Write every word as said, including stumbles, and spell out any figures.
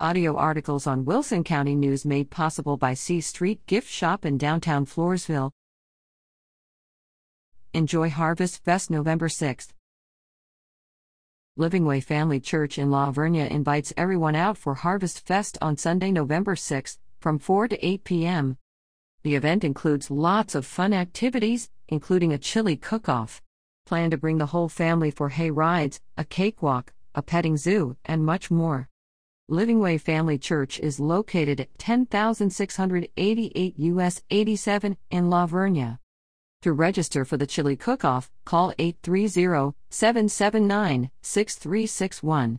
Audio articles on Wilson County News made possible by C Street Gift Shop in downtown Floresville. Enjoy Harvest Fest November sixth. Living Way Family Church in La Vernia invites everyone out for Harvest Fest on Sunday, November sixth, from four to eight p.m. The event includes lots of fun activities, including a chili cook-off. Plan to bring the whole family for hay rides, a cakewalk, a petting zoo, and much more. Living Way Family Church is located at ten thousand six hundred eighty-eight U S eighty-seven in La Vernia. To register for the chili cook-off, call eight three zero, seven seven nine, six three six one.